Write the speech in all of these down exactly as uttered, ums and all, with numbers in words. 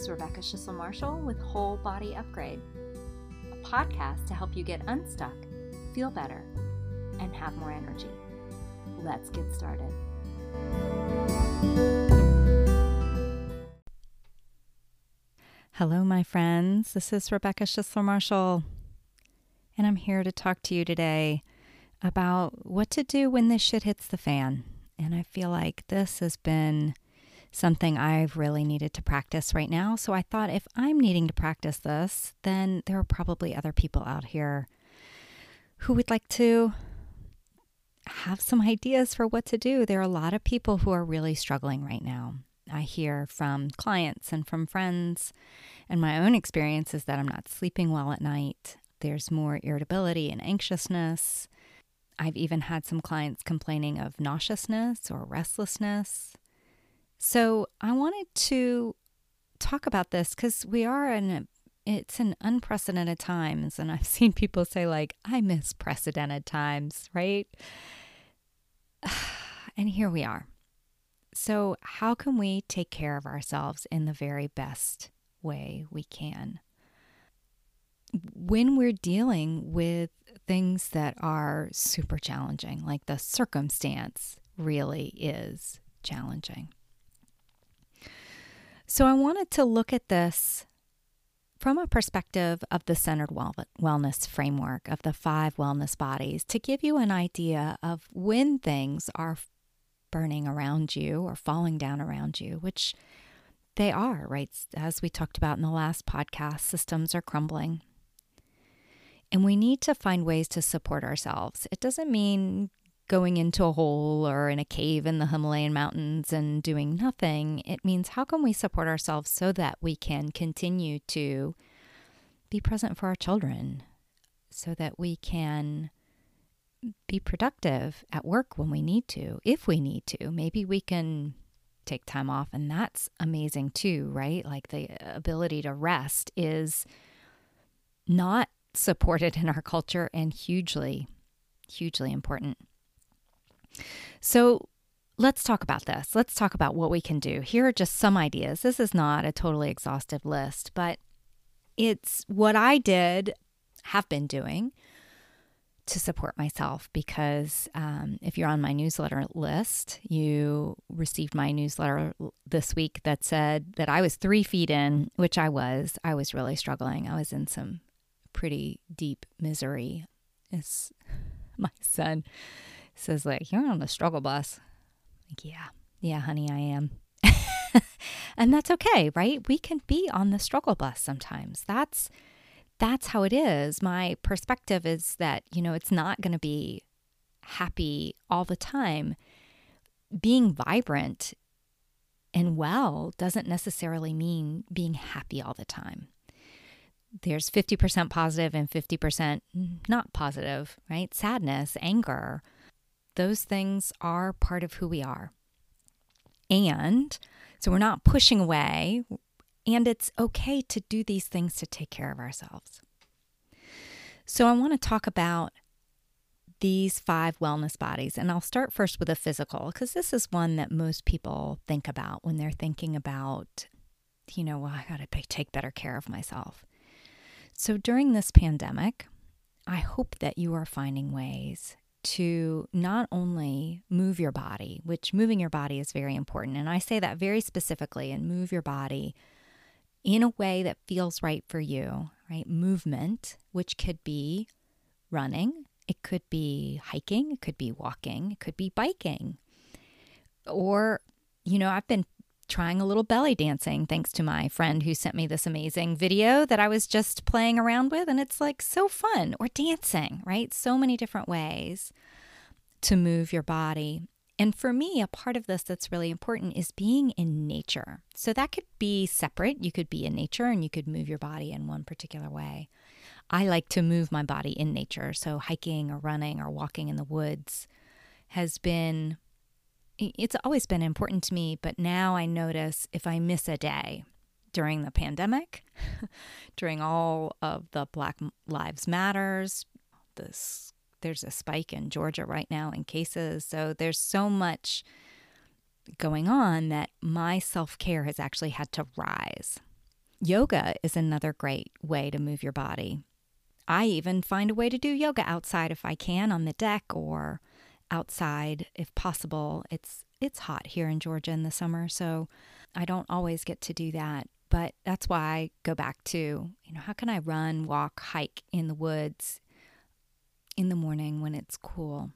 is Rebecca Schisler-Marshall with Whole Body Upgrade, a podcast to help you get unstuck, feel better, and have more energy. Let's get started. Hello, my friends. This is Rebecca Schisler-Marshall, and I'm here to talk to you today about what to do when this shit hits the fan. And I feel like this has been something I've really needed to practice right now. So I thought if I'm needing to practice this, then there are probably other people out here who would like to have some ideas for what to do. There are a lot of people who are really struggling right now. I hear from clients and from friends, and my own experience is that I'm not sleeping well at night. There's more irritability and anxiousness. I've even had some clients complaining of nauseousness or restlessness. So I wanted to talk about this because we are in a, it's an unprecedented times, and I've seen people say like, I miss precedented times, right? And here we are. So how can we take care of ourselves in the very best way we can? When we're dealing with things that are super challenging, like the circumstance really is challenging. So I wanted to look at this from a perspective of the centered wellness framework of the five wellness bodies to give you an idea of when things are burning around you or falling down around you, which they are, right? As we talked about in the last podcast, systems are crumbling. And we need to find ways to support ourselves. It doesn't mean going into a hole or in a cave in the Himalayan mountains and doing nothing. It means how can we support ourselves so that we can continue to be present for our children, so that we can be productive at work when we need to, if we need to. Maybe we can take time off, and that's amazing too, right? Like the ability to rest is not supported in our culture and hugely, hugely important. So let's talk about this. Let's talk about what we can do. Here are just some ideas. This is not a totally exhaustive list, but it's what I did, have been doing to support myself because um, if you're on my newsletter list, you received my newsletter this week that said that I was three feet in, which I was. I was really struggling. I was in some pretty deep misery. It's my son says like, you're on the struggle bus. Like, yeah, yeah, honey, I am. And that's okay, right? We can be on the struggle bus sometimes. That's, that's how it is. My perspective is that, you know, it's not going to be happy all the time. Being vibrant and well doesn't necessarily mean being happy all the time. There's fifty percent positive and fifty percent not positive, right? Sadness, anger. Those things are part of who we are. And so we're not pushing away, and it's okay to do these things to take care of ourselves. So I want to talk about these five wellness bodies, and I'll start first with a physical, because this is one that most people think about when they're thinking about, you know, well, I got to take better care of myself. So during this pandemic, I hope that you are finding ways to not only move your body, which moving your body is very important. And I say that very specifically, and move your body in a way that feels right for you, right? Movement, which could be running, it could be hiking, it could be walking, it could be biking. Or, you know, I've been trying a little belly dancing thanks to my friend who sent me this amazing video that I was just playing around with, and it's like so fun. Or dancing, right? So many different ways to move your body. And for me, a part of this that's really important is being in nature. So that could be separate. You could be in nature and you could move your body in one particular way. I like to move my body in nature. So hiking or running or walking in the woods has been It's always been important to me, but now I notice if I miss a day during the pandemic, during all of the Black Lives Matters, this, there's a spike in Georgia right now in cases. So there's so much going on that my self-care has actually had to rise. Yoga is another great way to move your body. I even find a way to do yoga outside if I can, on the deck or outside if possible. It's it's hot here in Georgia in the summer, so I don't always get to do that. But that's why I go back to, you know, how can I run, walk, hike in the woods in the morning when it's cool?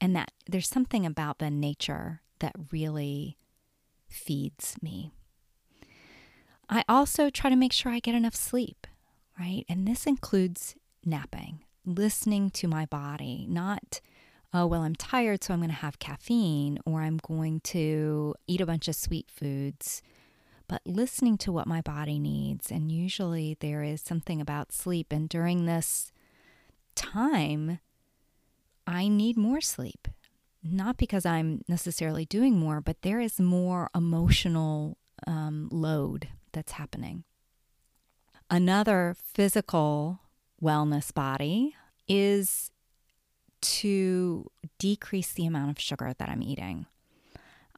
And that there's something about the nature that really feeds me. I also try to make sure I get enough sleep, right? And this includes napping, listening to my body, not, oh, well, I'm tired, so I'm going to have caffeine, or I'm going to eat a bunch of sweet foods, but listening to what my body needs. And usually there is something about sleep. And during this time, I need more sleep, not because I'm necessarily doing more, but there is more emotional um, load that's happening. Another physical wellness body is to decrease the amount of sugar that I'm eating.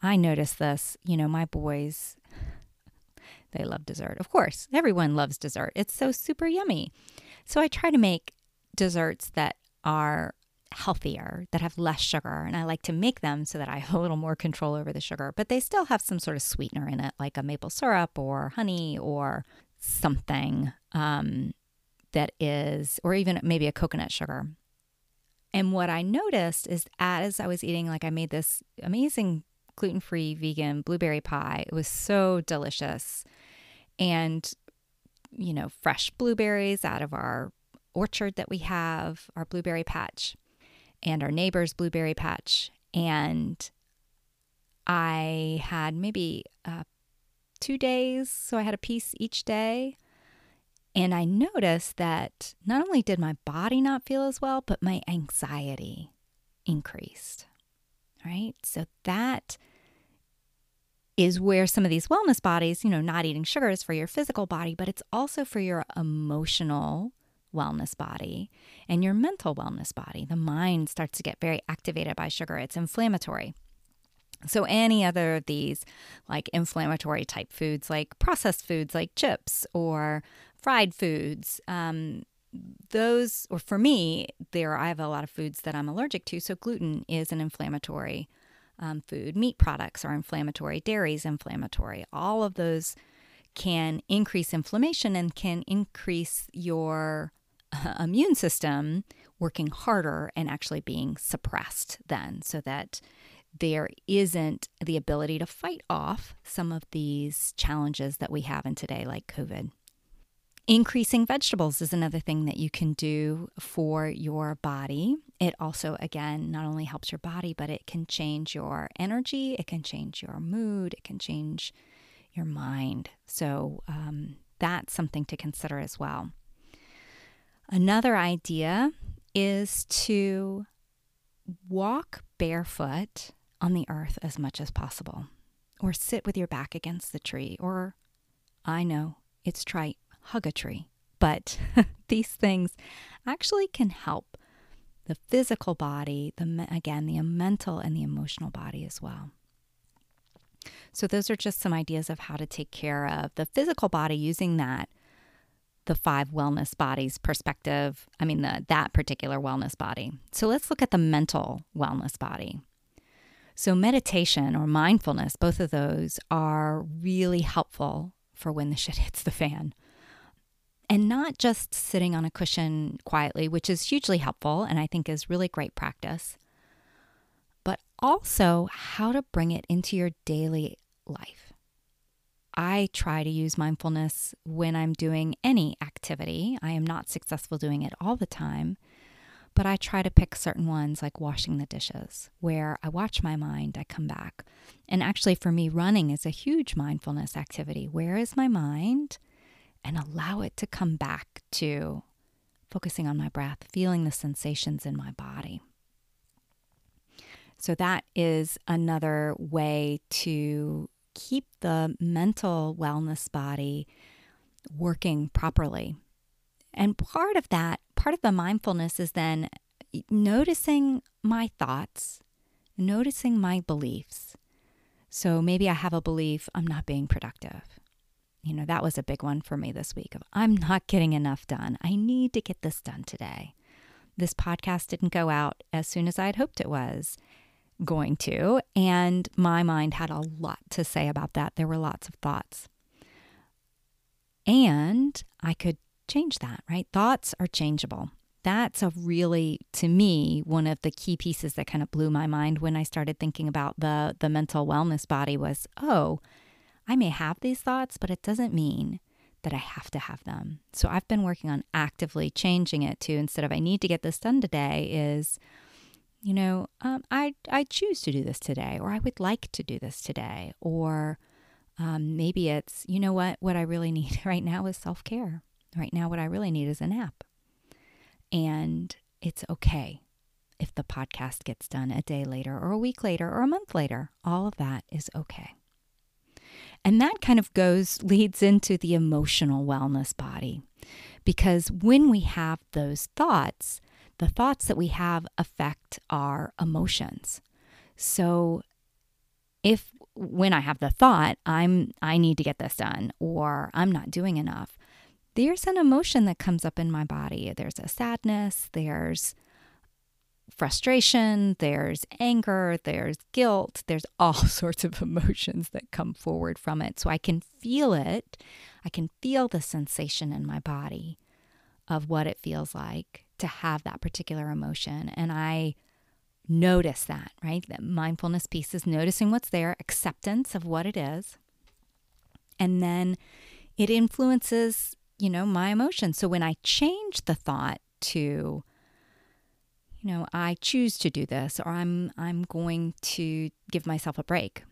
I notice this, you know, my boys, they love dessert. Of course, everyone loves dessert. It's so super yummy. So I try to make desserts that are healthier, that have less sugar, and I like to make them so that I have a little more control over the sugar, but they still have some sort of sweetener in it, like a maple syrup or honey or something um, that is, or even maybe a coconut sugar. And what I noticed is as I was eating, like I made this amazing gluten-free vegan blueberry pie. It was so delicious. And, you know, fresh blueberries out of our orchard that we have, our blueberry patch, and our neighbor's blueberry patch. And I had maybe uh, two days, so I had a piece each day. And I noticed that not only did my body not feel as well, but my anxiety increased, right? So that is where some of these wellness bodies, you know, not eating sugar is for your physical body, but it's also for your emotional wellness body and your mental wellness body. The mind starts to get very activated by sugar. It's inflammatory. So any other of these like inflammatory type foods, like processed foods, like chips or fried foods, um, those, or for me, there, I have a lot of foods that I'm allergic to. So gluten is an inflammatory um, food. Meat products are inflammatory. Dairy is inflammatory. All of those can increase inflammation and can increase your uh, immune system working harder and actually being suppressed then, so that there isn't the ability to fight off some of these challenges that we have in today, like COVID. Increasing vegetables is another thing that you can do for your body. It also, again, not only helps your body, but it can change your energy, it can change your mood, it can change your mind. So um, that's something to consider as well. Another idea is to walk barefoot on the earth as much as possible, or sit with your back against the tree, or I know it's trite, hug a tree. But these things actually can help the physical body, the again, the mental and the emotional body as well. So those are just some ideas of how to take care of the physical body using that, the five wellness bodies perspective, I mean, the, that particular wellness body. So let's look at the mental wellness body. So meditation or mindfulness, both of those are really helpful for when the shit hits the fan. And not just sitting on a cushion quietly, which is hugely helpful and I think is really great practice, but also how to bring it into your daily life. I try to use mindfulness when I'm doing any activity. I am not successful doing it all the time, but I try to pick certain ones like washing the dishes, where I watch my mind, I come back. And actually for me, running is a huge mindfulness activity. Where is my mind? And allow it to come back to focusing on my breath, feeling the sensations in my body. So that is another way to keep the mental wellness body working properly. And part of that, part of the mindfulness is then noticing my thoughts, noticing my beliefs. So maybe I have a belief, I'm not being productive. you know, that was a big one for me this week of I'm not getting enough done. I need to get this done today. This podcast didn't go out as soon as I had hoped it was going to, and my mind had a lot to say about that. There were lots of thoughts. And I could change that, right? Thoughts are changeable. That's a really, to me, one of the key pieces that kind of blew my mind when I started thinking about the, the mental wellness body was, oh, I may have these thoughts, but it doesn't mean that I have to have them. So I've been working on actively changing it to, instead of I need to get this done today, is, you know, um, I, I choose to do this today, or I would like to do this today, or um, maybe it's, you know what, what I really need right now is self-care. Right now, what I really need is a nap. And it's okay if the podcast gets done a day later or a week later or a month later. All of that is okay. And that kind of goes, leads into the emotional wellness body. Because when we have those thoughts, the thoughts that we have affect our emotions. So if when I have the thought, I'm I need to get this done or I'm not doing enough, there's an emotion that comes up in my body. There's a sadness, there's frustration, there's anger, there's guilt, there's all sorts of emotions that come forward from it. So I can feel it. I can feel the sensation in my body of what it feels like to have that particular emotion. And I notice that, right? That mindfulness piece is noticing what's there, acceptance of what it is. And then it influences, you know, my emotions. So when I change the thought to, you know, I choose to do this, or I'm I'm going to give myself a break,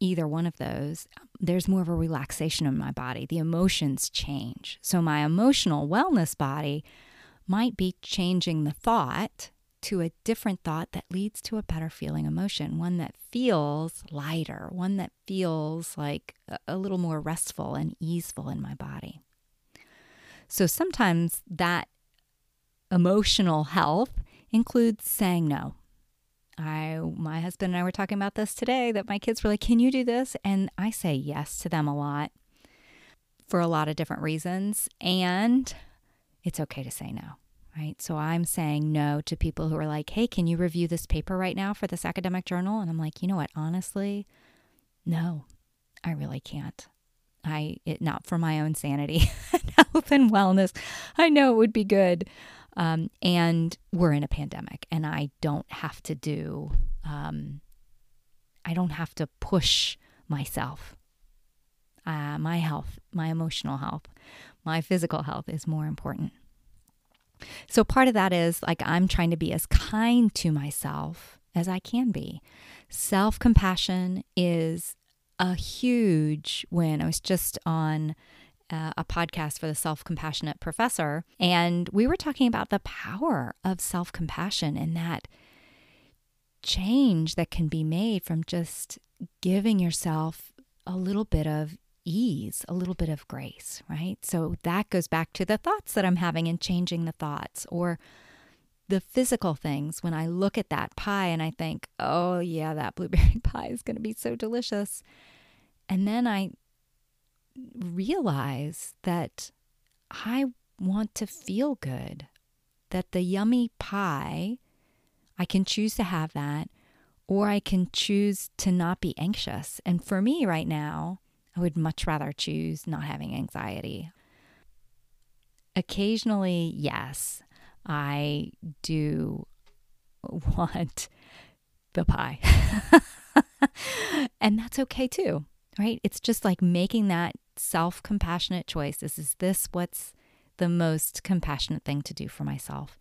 either one of those, there's more of a relaxation in my body. The emotions change. So my emotional wellness body might be changing the thought to a different thought that leads to a better feeling emotion, one that feels lighter, one that feels like a little more restful and easeful in my body. So sometimes that emotional health includes saying no. I, my husband and I were talking about this today, that my kids were like, can you do this? And I say yes to them a lot for a lot of different reasons. And it's okay to say no, right? So I'm saying no to people who are like, hey, can you review this paper right now for this academic journal? And I'm like, you know what? Honestly, no, I really can't. I it, not for my own sanity and health and wellness. I know it would be good. Um, and we're in a pandemic and I don't have to do, um, I don't have to push myself. Uh, my health, my emotional health, my physical health is more important. So part of that is like I'm trying to be as kind to myself as I can be. Self-compassion is a huge win. I was just on uh, a podcast for the Self-Compassionate Professor, and we were talking about the power of self-compassion and that change that can be made from just giving yourself a little bit of ease, a little bit of grace, right? So that goes back to the thoughts that I'm having and changing the thoughts, or the physical things. When I look at that pie and I think, oh yeah, that blueberry pie is going to be so delicious. And then I realize that I want to feel good, that the yummy pie, I can choose to have that, or I can choose to not be anxious. And for me right now, I would much rather choose not having anxiety. Occasionally, yes, I do want the pie. And that's okay too, right? It's just like making that self-compassionate choice. This is this what's the most compassionate thing to do for myself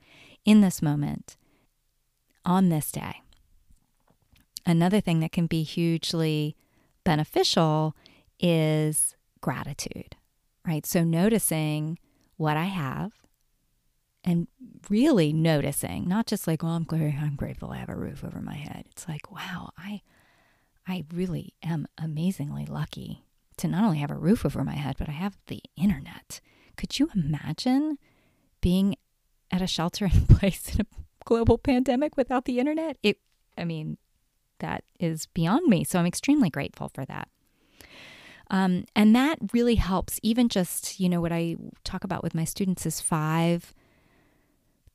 in this moment, on this day. Another thing that can be hugely beneficial is gratitude, right? So noticing what I have, and really noticing, not just like, well, I'm, I'm grateful I have a roof over my head. It's like, wow, I I really am amazingly lucky to not only have a roof over my head, but I have the internet. Could you imagine being at a shelter in place in a global pandemic without the internet? It, I mean, that is beyond me. So I'm extremely grateful for that. Um, and that really helps. Even just, you know, what I talk about with my students is five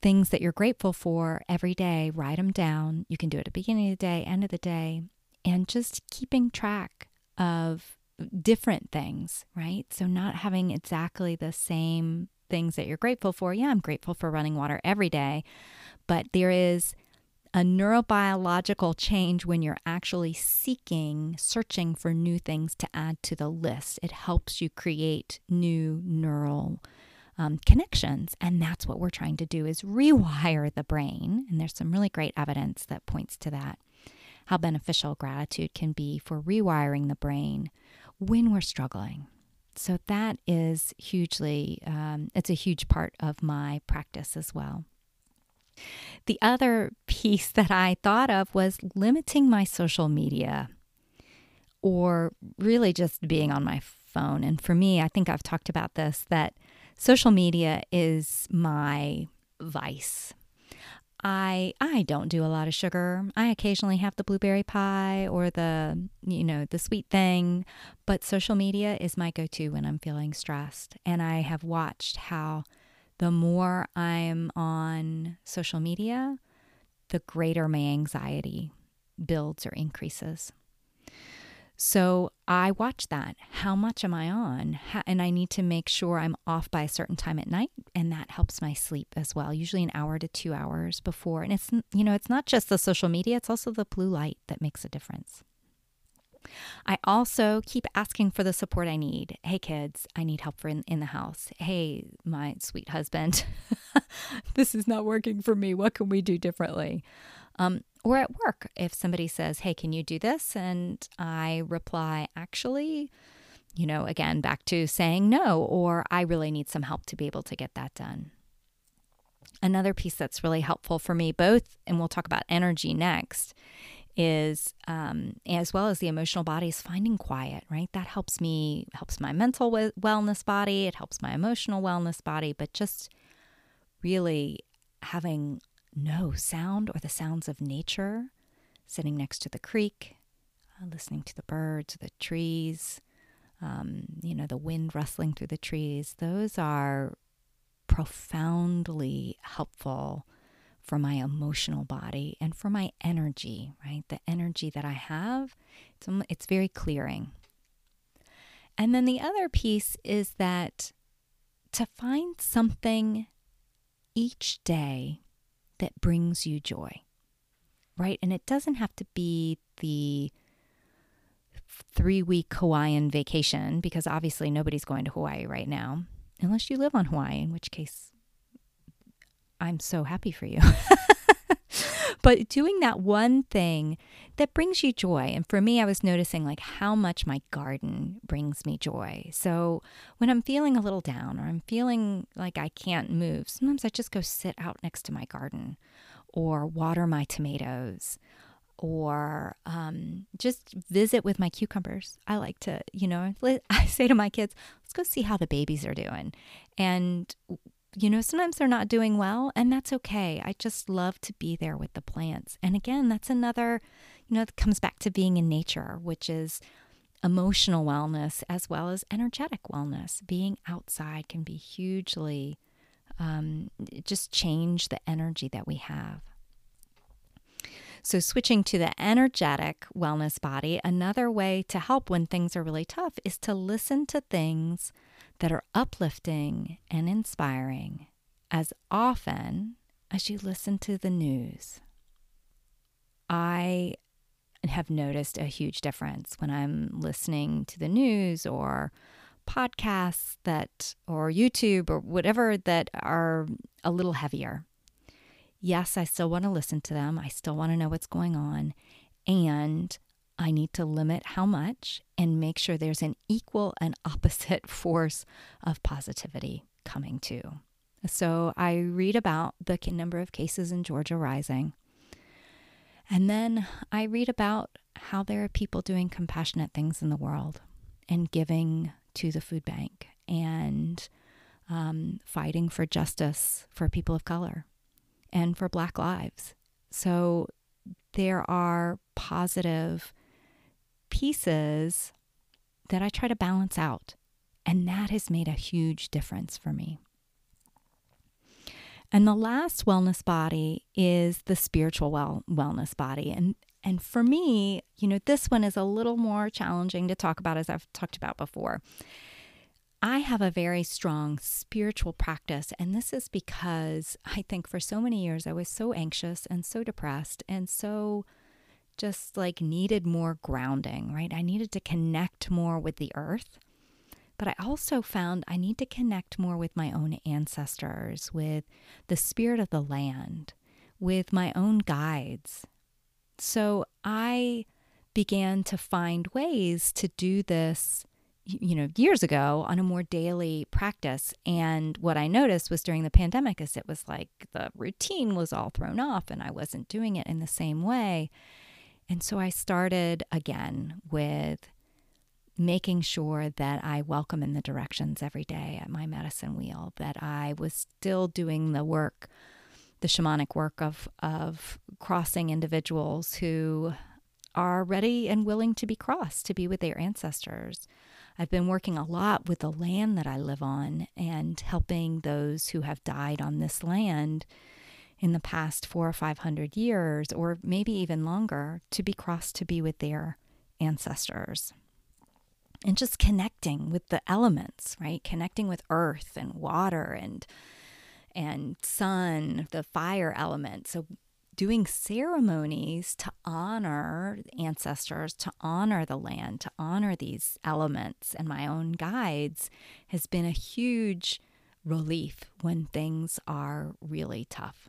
things that you're grateful for every day. Write them down. You can do it at the beginning of the day, end of the day, and just keeping track of different things, right? So not having exactly the same things that you're grateful for. Yeah, I'm grateful for running water every day, but there is a neurobiological change when you're actually seeking, searching for new things to add to the list. It helps you create new neural um, connections. And that's what we're trying to do, is rewire the brain. And there's some really great evidence that points to that, how beneficial gratitude can be for rewiring the brain when we're struggling. So that is hugely, um, it's a huge part of my practice as well. The other piece that I thought of was limiting my social media, or really just being on my phone. And for me, I think I've talked about this, that social media is my vice. I I don't do a lot of sugar. I occasionally have the blueberry pie or the, you know, the sweet thing, but social media is my go-to when I'm feeling stressed. And I have watched how the more I'm on social media, the greater my anxiety builds or increases. So I watch that. How much am I on? How, and I need to make sure I'm off by a certain time at night, and that helps my sleep as well, usually an hour to two hours before. And it's, you know, it's not just the social media, it's also the blue light that makes a difference. I also keep asking for the support I need. Hey, kids, I need help for in, in the house. Hey, my sweet husband, this is not working for me. What can we do differently? Um, or at work, if somebody says, hey, can you do this? And I reply, actually, you know, again, back to saying no, or I really need some help to be able to get that done. Another piece that's really helpful for me both, and we'll talk about energy next, is um, as well as the emotional body, is finding quiet, right? That helps me, helps my mental wellness body. It helps my emotional wellness body, but just really having no sound or the sounds of nature, sitting next to the creek, uh, listening to the birds, the trees, um, you know, the wind rustling through the trees. Those are profoundly helpful for my emotional body and for my energy, right? The energy that I have, it's, it's very clearing. And then the other piece is that to find something each day that brings you joy, right? And it doesn't have to be the three-week Hawaiian vacation, because obviously nobody's going to Hawaii right now, unless you live on Hawaii, in which case I'm so happy for you. But doing that one thing that brings you joy. And for me, I was noticing like how much my garden brings me joy. So when I'm feeling a little down, or I'm feeling like I can't move, sometimes I just go sit out next to my garden, or water my tomatoes, or um, just visit with my cucumbers. I like to, you know, I say to my kids, let's go see how the babies are doing. And you know, sometimes they're not doing well, and that's okay. I just love to be there with the plants. And again, that's another, you know, it comes back to being in nature, which is emotional wellness as well as energetic wellness. Being outside can be hugely, um, just change the energy that we have. So switching to the energetic wellness body, another way to help when things are really tough is to listen to things that are uplifting and inspiring as often as you listen to the news. I have noticed a huge difference when I'm listening to the news or podcasts that, or YouTube or whatever, that are a little heavier. Yes, I still want to listen to them. I still want to know what's going on. And I need to limit how much and make sure there's an equal and opposite force of positivity coming too. So I read about the number of cases in Georgia rising. And then I read about how there are people doing compassionate things in the world and giving to the food bank and um, fighting for justice for people of color and for Black lives. So there are positive pieces that I try to balance out. And that has made a huge difference for me. And the last wellness body is the spiritual well, wellness body. And and for me, you know, this one is a little more challenging to talk about, as I've talked about before. I have a very strong spiritual practice, and this is because I think for so many years I was so anxious and so depressed and so just like needed more grounding, right? I needed to connect more with the earth. But I also found I need to connect more with my own ancestors, with the spirit of the land, with my own guides. So I began to find ways to do this, you know, years ago on a more daily practice. And what I noticed was during the pandemic is it was like the routine was all thrown off and I wasn't doing it in the same way. And so I started again with making sure that I welcome in the directions every day at my medicine wheel, that I was still doing the work, the shamanic work of of crossing individuals who are ready and willing to be crossed, to be with their ancestors. I've been working a lot with the land that I live on and helping those who have died on this land in the past four or five hundred years, or maybe even longer, to be crossed to be with their ancestors. And just connecting with the elements, right? Connecting with earth and water and and sun, the fire element. So doing ceremonies to honor ancestors, to honor the land, to honor these elements and my own guides has been a huge relief when things are really tough.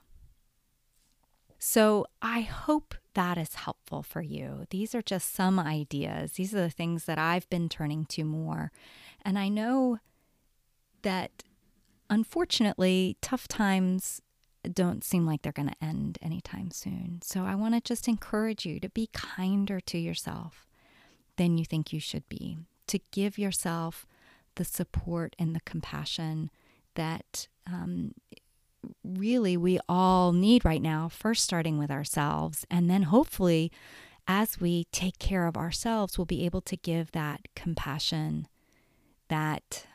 So I hope that is helpful for you. These are just some ideas. These are the things that I've been turning to more. And I know that, unfortunately, tough times don't seem like they're going to end anytime soon. So I want to just encourage you to be kinder to yourself than you think you should be, to give yourself the support and the compassion that um really we all need right now, first starting with ourselves. And then hopefully, as we take care of ourselves, we'll be able to give that compassion, that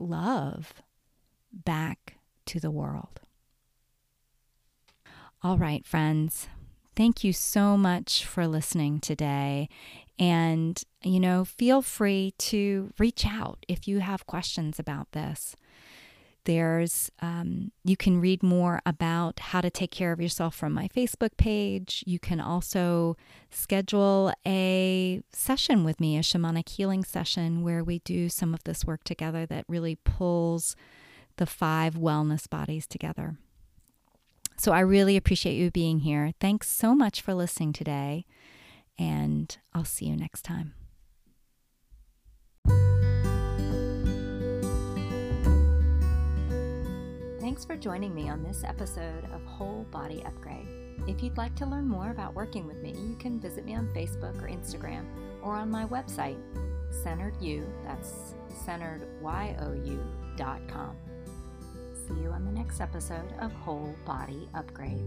love back to the world. All right, friends, thank you so much for listening today. And, you know, feel free to reach out if you have questions about this. There's, um, you can read more about how to take care of yourself from my Facebook page. You can also schedule a session with me, a shamanic healing session, where we do some of this work together that really pulls the five wellness bodies together. So I really appreciate you being here. Thanks so much for listening today, and I'll see you next time. Thanks for joining me on this episode of Whole Body Upgrade. If you'd like to learn more about working with me, you can visit me on Facebook or Instagram or on my website, centeredyou, that's centered you dot com. See you on the next episode of Whole Body Upgrade.